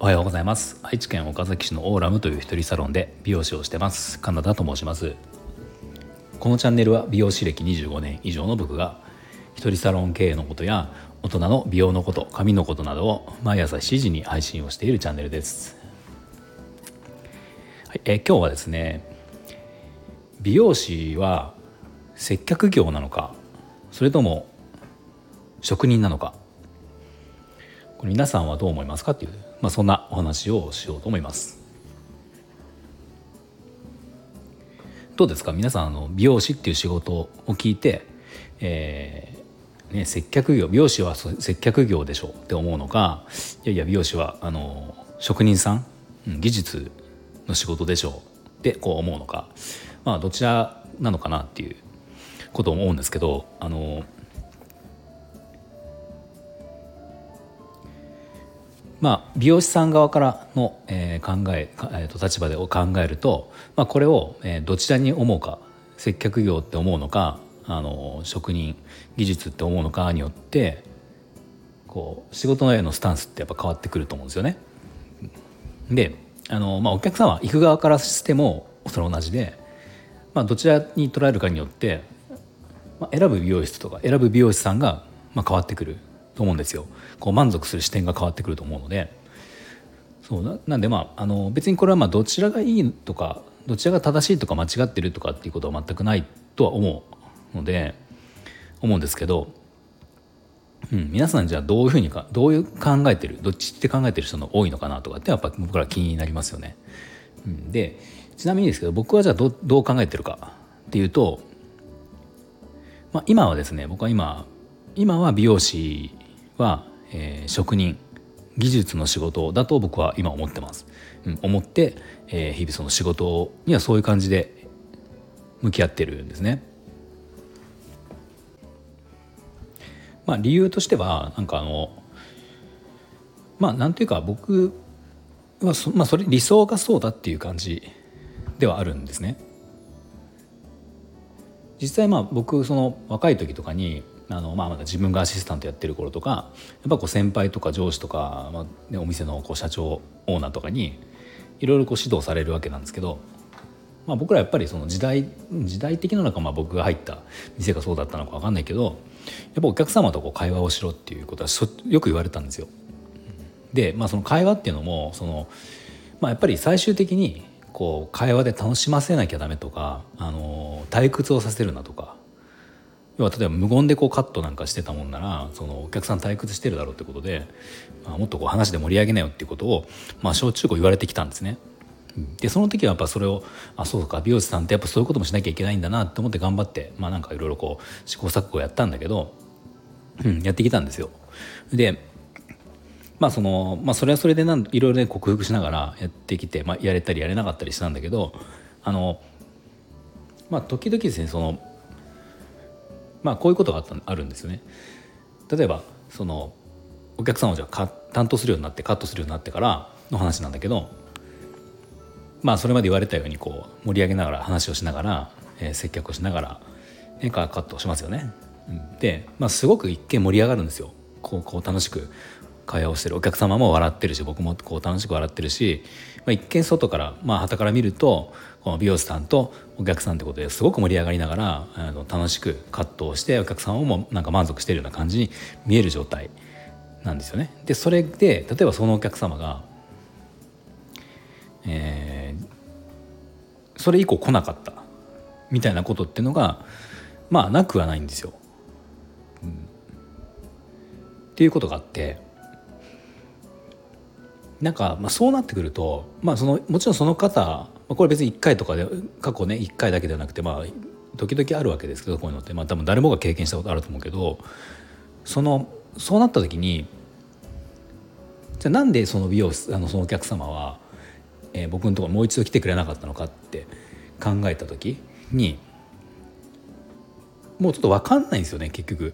おはようございます。愛知県岡崎市のオーラムという一人サロンで美容師をしてますカナダと申します。このチャンネルは美容師歴25年以上の僕が一人サロン経営のことや大人の美容のこと、髪のことなどを毎朝7時に配信をしているチャンネルです。はい、今日はですね、美容師は接客業なのかそれとも職人なのか、これ皆さんはどう思いますかっていう、そんなお話をしようと思います。どうですか皆さん、美容師っていう仕事を聞いて、接客業、美容師は接客業でしょって思うのか、いやいや美容師は職人さん、技術の仕事でしょってこう思うのか、どちらなのかなっていうことを思うんですけど、美容師さん側からの立場で考えると、これをどちらに思うか、接客業って思うのか、職人技術って思うのかによってこう仕事へのスタンスってやっぱ変わってくると思うんですよね。で、お客さんは行く側からしてもそれ同じで、どちらに捉えるかによって、選ぶ美容室とか選ぶ美容師さんが変わってくると思うんですよ。こう満足する視点が変わってくると思うので、なんで別にこれはどちらがいいとかどちらが正しいとか間違ってるとかっていうことは全くないとは思うんですけど、皆さんじゃあどういう考えてる、どっちって考えてる人の多いのかなとかってやっぱ僕ら気になりますよね。でちなみにですけど、僕はじゃあどう考えてるかっていうと、今はですね、僕は今は美容師は、職人技術の仕事だと僕は今思ってます。思って、日々その仕事にはそういう感じで向き合ってるんですね。理由としてはなんていうか、僕はそれ理想がそうだっていう感じではあるんですね。実際僕若い時とかにまだ自分がアシスタントやってる頃とか、やっぱ先輩とか上司とか、お店の社長オーナーとかにいろいろ指導されるわけなんですけど、僕らやっぱりその時代的なのか、僕が入った店がそうだったのか分かんないけど、やっぱお客様と会話をしろっていうことはよく言われたんですよ。で、その会話っていうのもやっぱり最終的に会話で楽しませなきゃダメとか、退屈をさせるなとか、要は例えば無言でカットなんかしてたもんなら、お客さん退屈してるだろうってことで、もっと話で盛り上げなよっていうことを小中高言われてきたんですね。でその時はやっぱそれをそうか、美容師さんってやっぱそういうこともしなきゃいけないんだなと思って頑張って、いろいろ試行錯誤やったんだけど、やってきたんですよ。でそれはそれでいろいろね克服しながらやってきて、やれたりやれなかったりしたんだけど、時々ですね、こういうことがあるんですよね。例えばお客さんをじゃあ担当するようになってカットするようになってからの話なんだけど、それまで言われたように盛り上げながら話をしながら、接客をしながら、カットをしますよね。で、すごく一見盛り上がるんですよ。こう楽しく会話をしてる、お客様も笑ってるし、僕も楽しく笑ってるし、一見外から傍から見るとこの美容師さんとお客さんってことですごく盛り上がりながら、楽しくカットをして、お客様も満足してるような感じに見える状態なんですよね。でそれで例えばそのお客様が、それ以降来なかったみたいなことっていうのがなくはないんですよ、っていうことがあって、そうなってくると、もちろんその方、これ別に1回とかで過去ね1回だけではなくて、時々あるわけですけど、こういうのって多分誰もが経験したことあると思うけど、そうなった時にじゃあなんで美容室そのお客様は僕のところもう一度来てくれなかったのかって考えた時に、もうちょっと分かんないんですよね。結局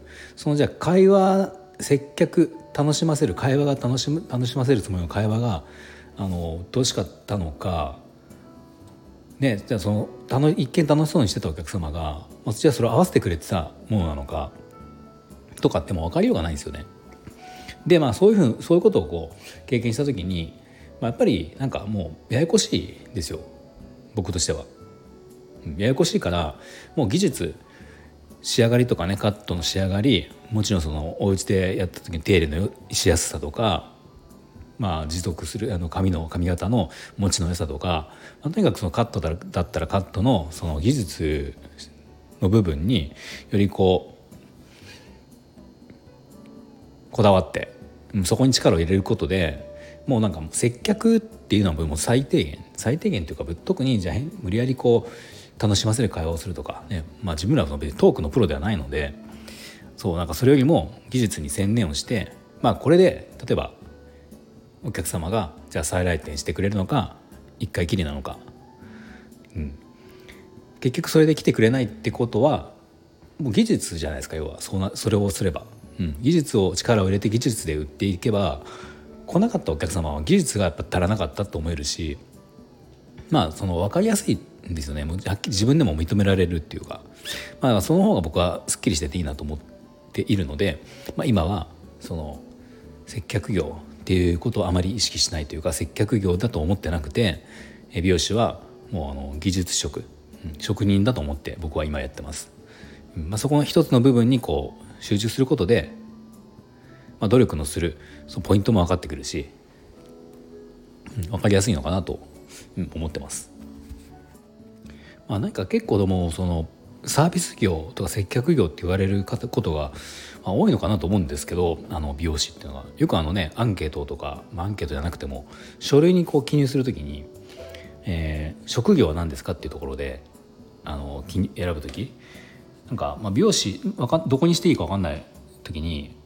じゃあ会話、接客楽しませる会話が楽しませるつもりの会話がどうしかったのか、じゃあ一見楽しそうにしてたお客様が、じゃあそれを合わせてくれてたものなのか、とかっても分かりようがないんですよね。でまあそういうことをこう経験した時に、やっぱりなんかもうややこしいですよ、僕としては。ややこしいからもう技術仕上がりとかね、カットの仕上がり、もちろんそのお家でやった時の手入れのしやすさとか、持続する髪型の持ちの良さとか、とにかくそのカットだったらカットのその技術の部分によりこだわってそこに力を入れることで、もうなんか接客っていうのはもう最低限というか、特にじゃあ無理やり楽しませる会話をするとか、ね、自分らは別にトークのプロではないので、なんかそれよりも技術に専念をして、これで例えばお客様がじゃあ再来店してくれるのか一回きりなのか、結局それで来てくれないってことはもう技術じゃないですか、要はそれをすれば、技術を力を入れて技術で売っていけば、来なかったお客様は技術がやっぱ足らなかったと思えるし、その分かりやすいんですよね。もうはっきり自分でも認められるっていうか、その方が僕はすっきりしてていいなと思っているので、今はその接客業っていうことをあまり意識しないというか、接客業だと思ってなくて、美容師はもう技術職、職人だと思って僕は今やってます。そこの一つの部分に集中することで、努力のするそのポイントも分かってくるし、分かりやすいのかなと思ってます。なんか結構でもそのサービス業とか接客業って言われることが多いのかなと思うんですけど、美容師っていうのはよくアンケートとか、アンケートじゃなくても書類に記入するときに、職業は何ですかっていうところで選ぶとき、なんか美容師どこにしていいか分かんないときに、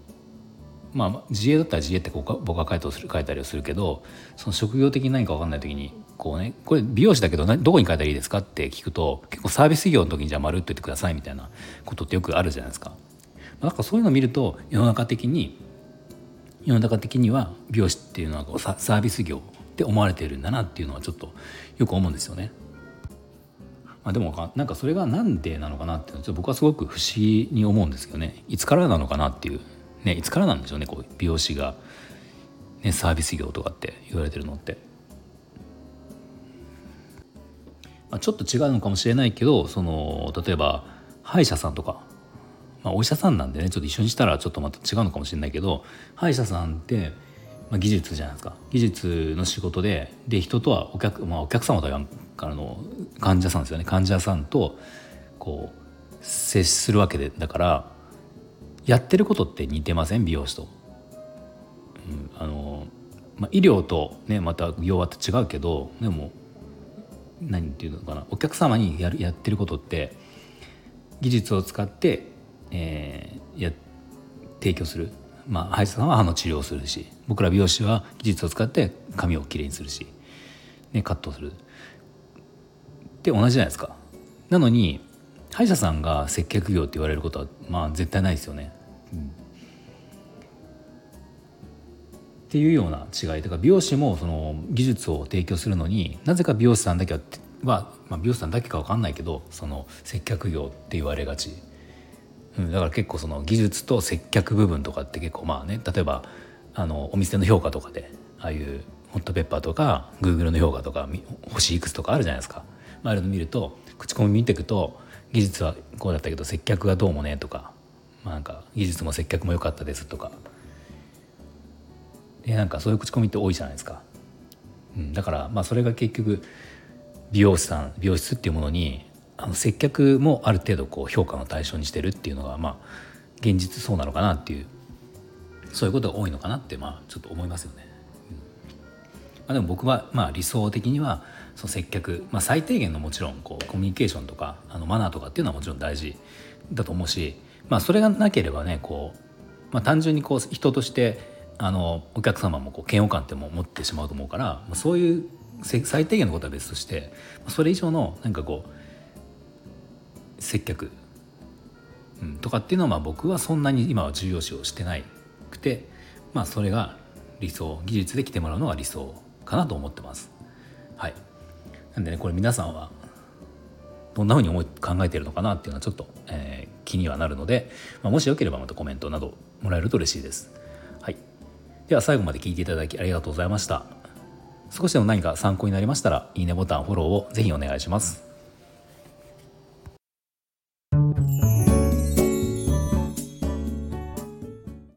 自営だったら自営って僕は書いたりをするけど、その職業的に何か分かんないときにこれ美容師だけどどこに書いたらいいですかって聞くと、結構サービス業の時にじゃあ丸っといてくださいみたいなことってよくあるじゃないですか。なんかそういうのを見ると、世の中的には美容師っていうのはサービス業って思われてるんだなっていうのはちょっとよく思うんですよね。でもなんかそれがなんでなのかなっていうのは僕はすごく不思議に思うんですけどね。いつからなのかなっていうね、いつからなんでしょうね、美容師が、ね、サービス業とかって言われてるのって。ちょっと違うのかもしれないけど、例えば歯医者さんとか、お医者さんなんでね、ちょっと一緒にしたらちょっとまた違うのかもしれないけど、歯医者さんって、技術じゃないですか。技術の仕事で人とはお客様からの患者さんですよね。患者さんと接するわけで、だからやってることって似てません、美容師と。医療とね、また業は違うけど、でも何ていうのかな、お客様にやってることって技術を使って、提供する。歯医者さんは歯の治療をするし、僕ら美容師は技術を使って髪をきれいにするし、ね、カットするって同じじゃないですか。なのに歯医者さんが接客業って言われることは絶対ないですよね、っていうような違い。だから美容師もその技術を提供するのに、なぜか美容師さんだけは、美容師さんだけか分かんないけど、その接客業って言われがち、だから結構その技術と接客部分とかって結構例えばお店の評価とかで、ああいうホットペッパーとか Google の評価とか星いくつとかあるじゃないですか。あれの見ると、口コミ見ていくと、技術はこうだったけど接客がどうもねとか、なんか技術も接客も良かったですとか、なんかそういう口コミって多いじゃないですか、だからそれが結局美容室っていうものに接客もある程度評価の対象にしてるっていうのが現実そうなのかなっていう、そういうことが多いのかなってちょっと思いますよね、でも僕は理想的にはその接客、最低限のもちろんコミュニケーションとかマナーとかっていうのはもちろん大事だと思うし、それがなければね、単純に人としてお客様も嫌悪感っても持ってしまうと思うから、そういう最低限のことは別として、それ以上のなんか接客、とかっていうのは僕はそんなに今は重要視をしてなくて、それが理想、技術で来てもらうのが理想かなと思ってます。はい。なんでね、これ皆さんはどんなふうに考えているのかなっていうのはちょっと、気にはなるので、もしよければまたコメントなどもらえると嬉しいです。はい、では最後まで聞いていただきありがとうございました。少しでも何か参考になりましたら、いいねボタン、フォローをぜひお願いします。